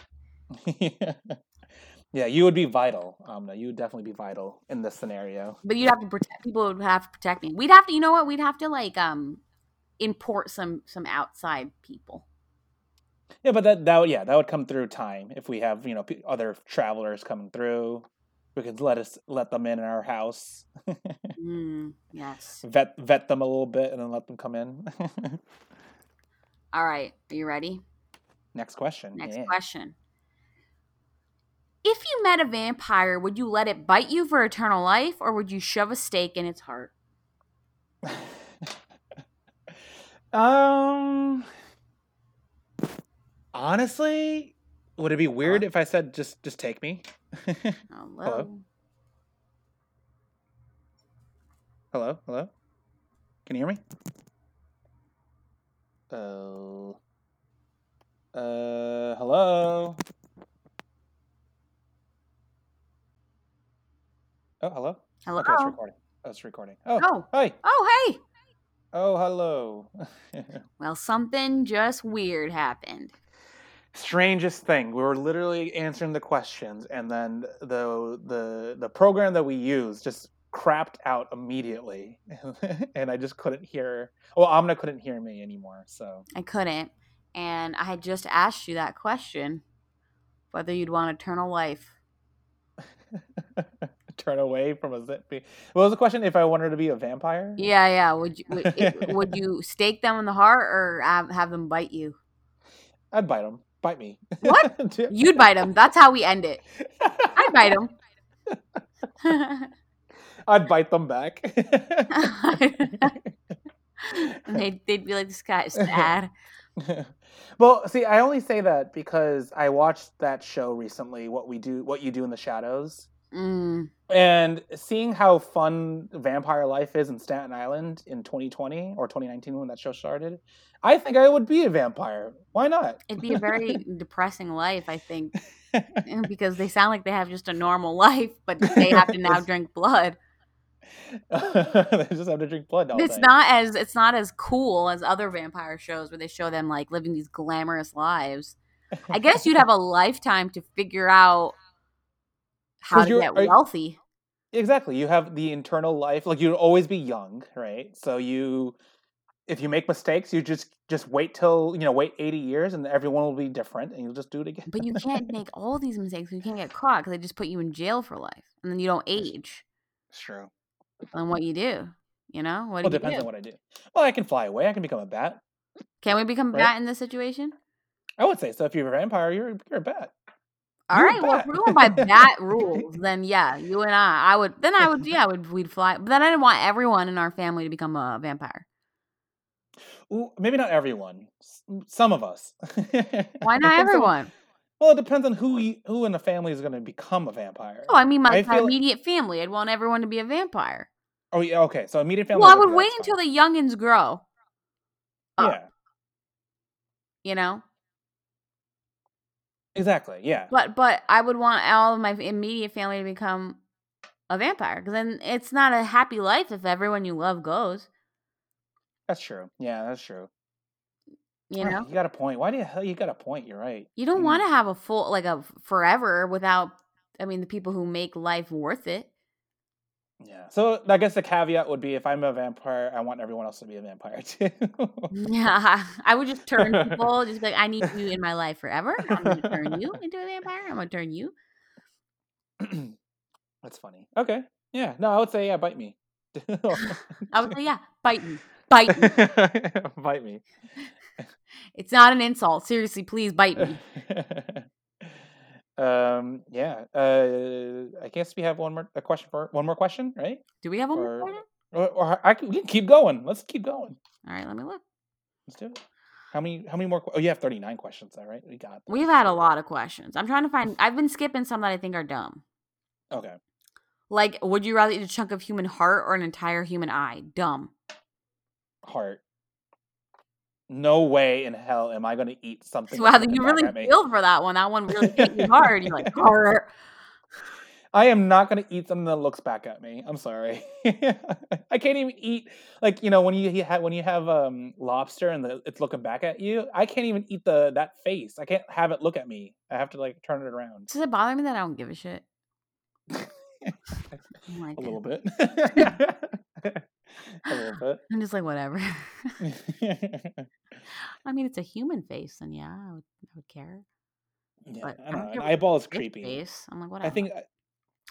yeah. Yeah, you would be vital, Amna. Um, you would definitely be vital in this scenario. But you'd have to protect people would have to protect me. We'd have to, you know what? We'd have to like um, import some some outside people. Yeah, but that that would, yeah, that would come through time if we have, you know, other travelers coming through. We could let us let them in our house. mm, yes. Vet vet them a little bit and then let them come in. All right, are you ready? Next question. Next yeah. question. If you met a vampire, would you let it bite you for eternal life, or would you shove a stake in its heart? um, honestly, would it be weird uh, if I said just just take me? hello. hello. Hello. Hello. Can you hear me? Oh. Uh, uh. Hello. Oh, hello? Hello. Okay, it's recording. Oh, it's recording. Oh, oh. Hi. Oh, hey. Oh, hello. Well, something just weird happened. Strangest thing. We were literally answering the questions, and then the the the program that we used just crapped out immediately, and I just couldn't hear. Well, Amna couldn't hear me anymore, so. I couldn't, and I had just asked you that question, whether you'd want eternal life. Turn away from a zip. What was the question? If I wanted to be a vampire? Yeah, yeah. Would you would, if, would you stake them in the heart or have, have them bite you? I'd bite them. Bite me. What? You'd bite them. That's how we end it. I'd bite them. I'd bite them back. they'd, they'd be like, this guy is sad. Well, see, I only say that because I watched that show recently, What We Do, What You Do in the Shadows. Mm. And seeing how fun vampire life is in Staten Island in twenty twenty or twenty nineteen when that show started, I think I would be a vampire. Why not? It'd be a very depressing life, I think, because they sound like they have just a normal life, but they have to now drink blood. They just have to drink blood all it's day. not as it's not as cool as other vampire shows where they show them like living these glamorous lives. I guess you'd have a lifetime to figure out how to get wealthy. Are, exactly. You have the internal life. Like, you'd always be young, right? So you, if you make mistakes, you just just wait till, you know, wait eighty years and everyone will be different and you'll just do it again. But you can't make all these mistakes. You can't get caught because they just put you in jail for life. And then you don't age. It's true. On what you do, you know? What well, do it depends do? on what I do. Well, I can fly away. I can become a bat. Can we become right? a bat in this situation? I would say so. If you're a vampire, you're you're a bat. All you're right. Bat. Well, if we went by bat rules, then yeah, you and I, I would. Then I would. Yeah, I would. We'd fly. But then I didn't want everyone in our family to become a vampire. Ooh, maybe not everyone. Some of us. Why not everyone? Well, it depends on who you, who in the family is going to become a vampire. Oh, I mean my, I my immediate like... family. I'd want everyone to be a vampire. Oh, yeah. Okay. So immediate family. Well, I would wait until fine. the youngins grow. Up, yeah. You know? Exactly. Yeah. But but I would want all of my immediate family to become a vampire because then it's not a happy life if everyone you love goes. That's true. Yeah, that's true. You know, right, you got a point. Why the hell you got a point? You're right. You don't mm. want to have a full, like a forever without. I mean, the people who make life worth it. Yeah. So I guess the caveat would be if I'm a vampire, I want everyone else to be a vampire too. Yeah, I would just turn people. Just be like, I need you in my life forever. I'm gonna turn you into a vampire. I'm gonna turn you. That's funny. Okay. Yeah. No, I would say yeah, bite me. I would say yeah, bite me, bite me, bite me. It's not an insult. Seriously, please bite me. um. Yeah. Uh. I guess we have one more a question for one more question, right? Do we have one or, more question? Or, or I can, we can keep going. Let's keep going. All right. Let me look. Let's do it. How many? How many more? Oh, you have thirty-nine questions. All right. We got. That. We've had a lot of questions. I'm trying to find. I've been skipping some that I think are dumb. Okay. Like, would you rather eat a chunk of human heart or an entire human eye? Dumb. Heart. No way in hell am I going to eat something. Wow, you really feel for that one. That one really hit you hard. You're like, Arr. I am not going to eat something that looks back at me. I'm sorry. I can't even eat. Like, you know, when you have when you have um, lobster and the, it's looking back at you, I can't even eat the that face. I can't have it look at me. I have to like turn it around. Does it bother me that I don't give a shit? Like a little it. bit. A little bit. I'm just like, whatever. I mean, it's a human face, and yeah, I would, I would care. Yeah, but I don't know. An eyeball is creepy. Face. I'm like, whatever. I think I,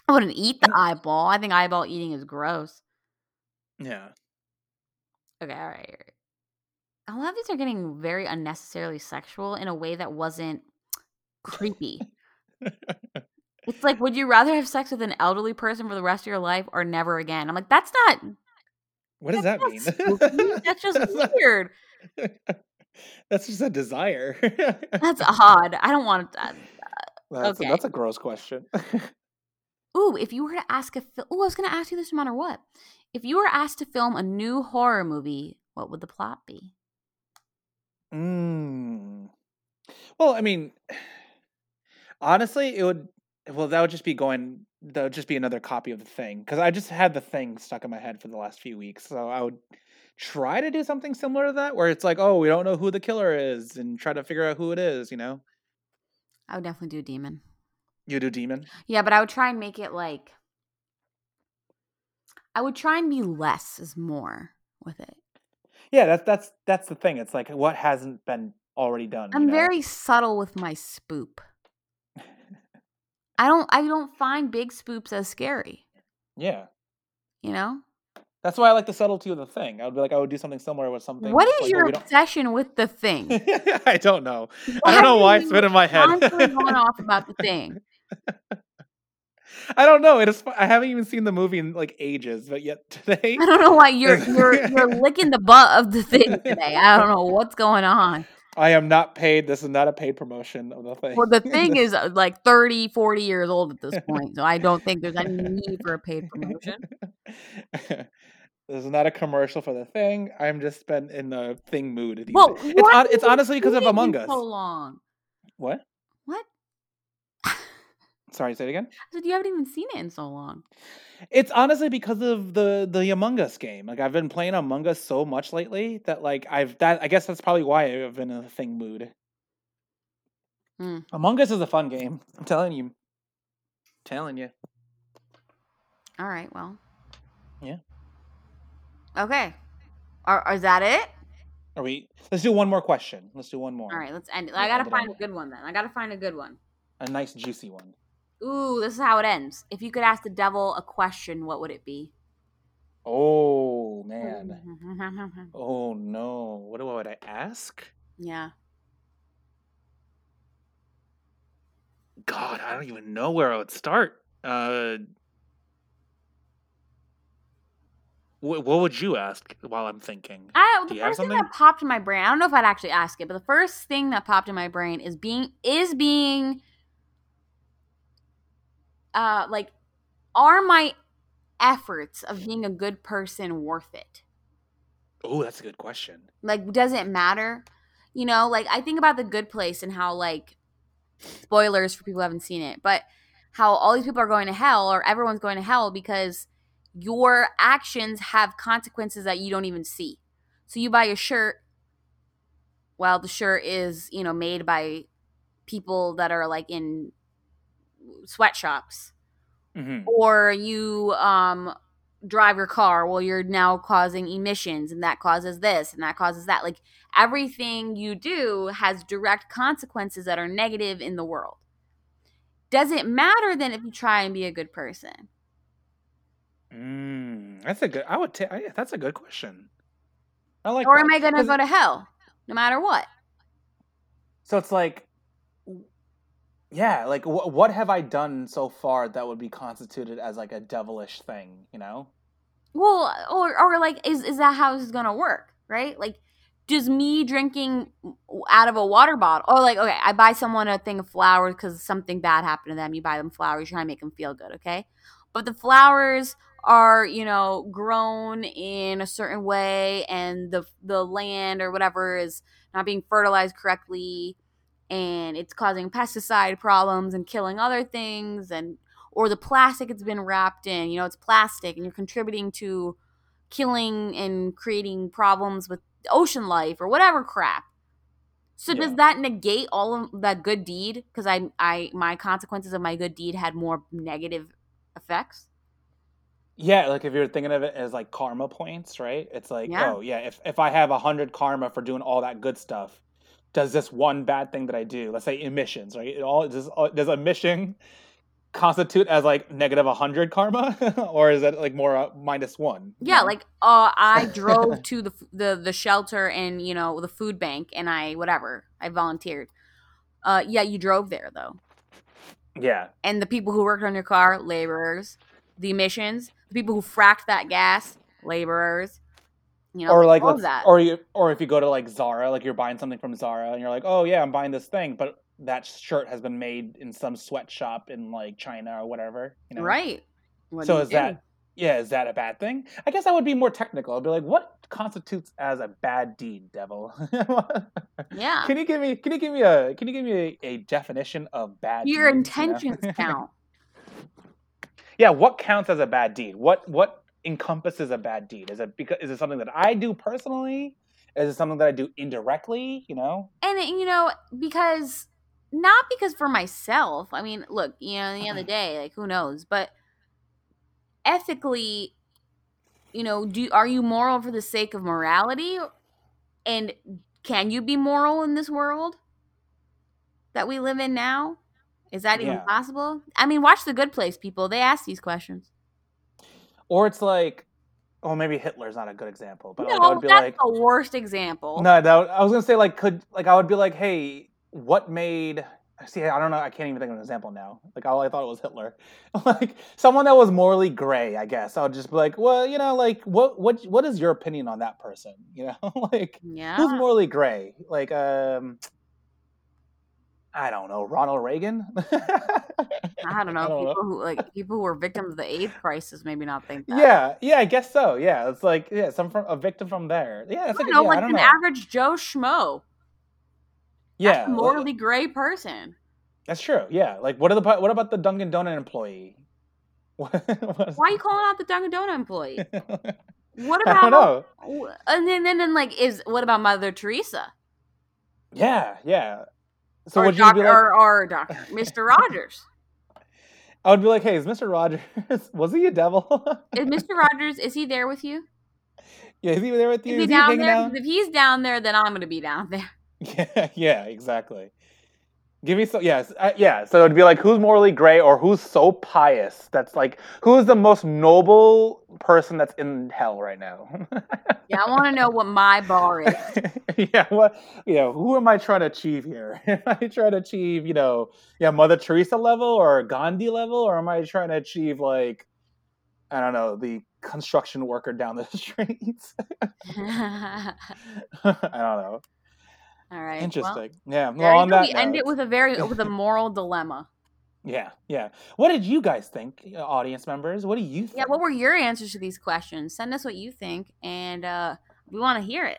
I wouldn't eat the I, eyeball. I think eyeball eating is gross. Yeah. Okay, all right. A lot of these are getting very unnecessarily sexual in a way that wasn't creepy. It's like, would you rather have sex with an elderly person for the rest of your life or never again? I'm like, that's not. What does that mean? That's just that's weird. Not, that's just a desire. That's odd. I don't want that. That's, okay. That's a gross question. Ooh, if you were to ask a film, oh, I was going to ask you this no matter what. If you were asked to film a new horror movie, what would the plot be? Mm. Well, I mean, honestly, it would. Well, that would just be going. That would just be another copy of The Thing, because I just had The Thing stuck in my head for the last few weeks. So I would try to do something similar to that, where it's like, oh, we don't know who the killer is, and try to figure out who it is. You know, I would definitely do a demon. You do demon? Yeah, but I would try and make it like. I would try and be less is more with it. Yeah, that's that's that's the thing. It's like what hasn't been already done. I'm you know? very subtle with my spoop. I don't I don't find big spoops as scary. Yeah. You know? That's why I like the subtlety of The Thing. I would be like, I would do something similar with something. What is like, your well, obsession with The Thing? I don't know. Why I don't know why it's been in my head. I'm going off about The Thing. I don't know. It is. I haven't even seen the movie in like ages, but yet today. I don't know why you're you're you're licking the butt of The Thing today. I don't know what's going on. I am not paid. This is not a paid promotion of The Thing. Well, The Thing is like thirty, forty years old at this point, so I don't think there's any need for a paid promotion. This is not a commercial for The Thing. I'm just been in the Thing mood. These well, days. It's, on, it's honestly because of Among Us. So long. What? What? Sorry, say it again? I said you haven't even seen it in so long. It's honestly because of the the Among Us game. Like, I've been playing Among Us so much lately that, like, I've that I guess that's probably why I've been in a Thing mood. Mm. Among Us is a fun game. I'm telling you. I'm telling you. All right. Well. Yeah. Okay. Are is that it? Are we? Let's do one more question. Let's do one more. All right. Let's end it. I gotta find a good one then. I gotta find a good one. A nice juicy one. Ooh, this is how it ends. If you could ask the devil a question, what would it be? Oh, man. Oh, no. What would I ask? Yeah. God, I don't even know where I would start. Uh, wh- what would you ask while I'm thinking? I, the Do you first have something? thing that popped in my brain, I don't know if I'd actually ask it, but the first thing that popped in my brain is being is being... Uh, like, are my efforts of being a good person worth it? Oh, that's a good question. Like, does it matter? You know, like, I think about The Good Place and how, like, spoilers for people who haven't seen it, but how all these people are going to hell, or everyone's going to hell, because your actions have consequences that you don't even see. So you buy a shirt. Well, the shirt is, you know, made by people that are, like, in sweatshops, mm-hmm. or you um drive your car, well, you're now causing emissions, and that causes this and that causes that. Like, everything you do has direct consequences that are negative in the world. Does it matter then if you try and be a good person? Mm, that's a good I would take that's a good question. I like or that. Am I gonna go to hell no matter what? So it's like, yeah, like, wh- what have I done so far that would be constituted as, like, a devilish thing, you know? Well, or, or like, is, is that how this is going to work, right? Like, does me drinking out of a water bottle, or, like, okay, I buy someone a thing of flowers because something bad happened to them. You buy them flowers, you're trying to make them feel good, okay? But the flowers are, you know, grown in a certain way, and the the land or whatever is not being fertilized correctly, and it's causing pesticide problems and killing other things, and or the plastic it's been wrapped in, you know, it's plastic, and you're contributing to killing and creating problems with ocean life or whatever crap. So yeah. Does that negate all of that good deed? Because I, I, my consequences of my good deed had more negative effects. Yeah, like if you're thinking of it as like karma points, right? It's like, yeah. oh yeah, if if I have a hundred karma for doing all that good stuff, does this one bad thing that I do, let's say emissions, right? It all does, does emission constitute as like negative one hundred karma, or is that like more uh, minus one? Yeah, like uh, I drove to the, the the shelter and, you know, the food bank, and I whatever I volunteered. Uh, yeah, you drove there though. Yeah, and the people who worked on your car, laborers. The emissions, the people who fracked that gas, laborers. You know, or like, that. or you, or if you go to like Zara, like you're buying something from Zara, and you're like, oh yeah, I'm buying this thing, but that shirt has been made in some sweatshop in like China or whatever, you know? Right? What so is do? that, yeah, is that a bad thing? I guess I would be more technical. I'd be like, what constitutes as a bad deed, devil? Yeah. Can you give me? Can you give me a? Can you give me a, a definition of bad? Your deeds, intentions, you know? Count. Yeah. What counts as a bad deed? What what? encompasses a bad deed? Is it because is it something that I do personally? Is it something that I do indirectly? You know, and you know, because not because for myself. I mean, look, you know, at the end of the day, like who knows? But ethically, you know, do are you moral for the sake of morality? And can you be moral in this world that we live in now? Is that even yeah. possible? I mean, watch The Good Place, people. They ask these questions. Or it's like, oh, maybe Hitler's not a good example, but no, like, I would be that's like, the worst example. No, that would, I was gonna say like, could like I would be like, hey, what made? See, I don't know, I can't even think of an example now. Like all I thought it was Hitler, like someone that was morally gray, I guess. I would just be like, well, you know, like what what what is your opinion on that person? You know, like yeah. who's morally gray? Like um. I don't know, Ronald Reagan. I don't know I don't people know. who like people who were victims of the AIDS crisis. Maybe not think that. Yeah, yeah, I guess so. Yeah, it's like yeah, some from, a victim from there. Yeah, it's I don't like, know, yeah, like I don't an know. average Joe schmo. Yeah, that's a morally gray person. That's true. Yeah. Like, what are the what about the Dunkin' Donut employee? What, why are you calling out the Dunkin' Donut employee? What about? I don't know. And then, and then, like, is what about Mother Teresa? Yeah, yeah. So or would doctor, you be like, or, or Doctor Mister Rogers? I would be like, hey, is Mister Rogers? Was he a devil? Is Mister Rogers? Is he there with you? Yeah, is he there with you? Is he, is he down there? Down? If he's down there, then I'm going to be down there. Yeah, yeah, exactly. Give me some, yes, uh, yeah. So it'd be like, who's morally gray, or who's so pious? That's like, who's the most noble person that's in hell right now? Yeah, I want to know what my bar is. Yeah, what? You know, who am I trying to achieve here? Am I trying to achieve, you know, yeah, Mother Teresa level or Gandhi level, or am I trying to achieve like, I don't know, the construction worker down the streets? I don't know. All right. Interesting. Well, yeah. Well, yeah, on that we note, end it with a very with a moral dilemma. Yeah, yeah. What did you guys think, audience members? What do you think? Yeah, what were your answers to these questions? Send us what you think, and uh, we want to hear it.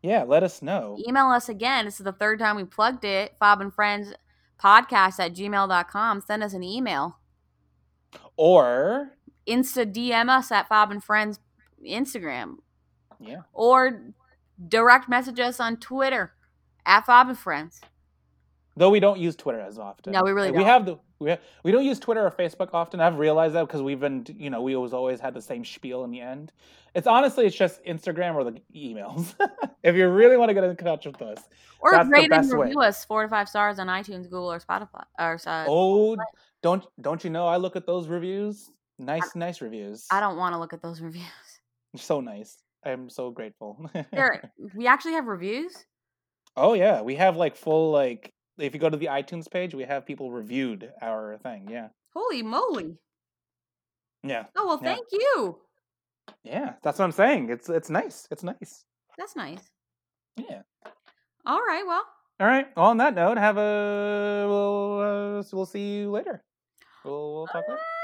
Yeah, let us know. Email us again. This is the third time we plugged it. Fob and Friends Podcast at gmail dot com. Send us an email. Or Insta D M us at Fob and Friends Instagram. Yeah. Or direct message us on Twitter at Fob and Friends. Though we don't use Twitter as often. No, we really like, don't. We have the we have, we don't use Twitter or Facebook often. I've realized that because we've been, you know, we always always had the same spiel in the end. It's honestly it's just Instagram or the emails. If you really want to get in touch with us, or that's rate the best and review way. Us four to five stars on iTunes, Google, or Spotify. Or uh, oh, Spotify. don't don't you know? I look at those reviews. Nice, I, nice reviews. I don't want to look at those reviews. So nice. I'm so grateful. There, we actually have reviews? Oh, yeah. We have, like, full, like, if you go to the iTunes page, we have people reviewed our thing, yeah. Holy moly. Yeah. Oh, well, thank yeah. you. Yeah, that's what I'm saying. It's it's nice. It's nice. That's nice. Yeah. All right, well. All right. Well, on that note, have a, we'll, uh, we'll see you later. We'll, we'll talk uh... later.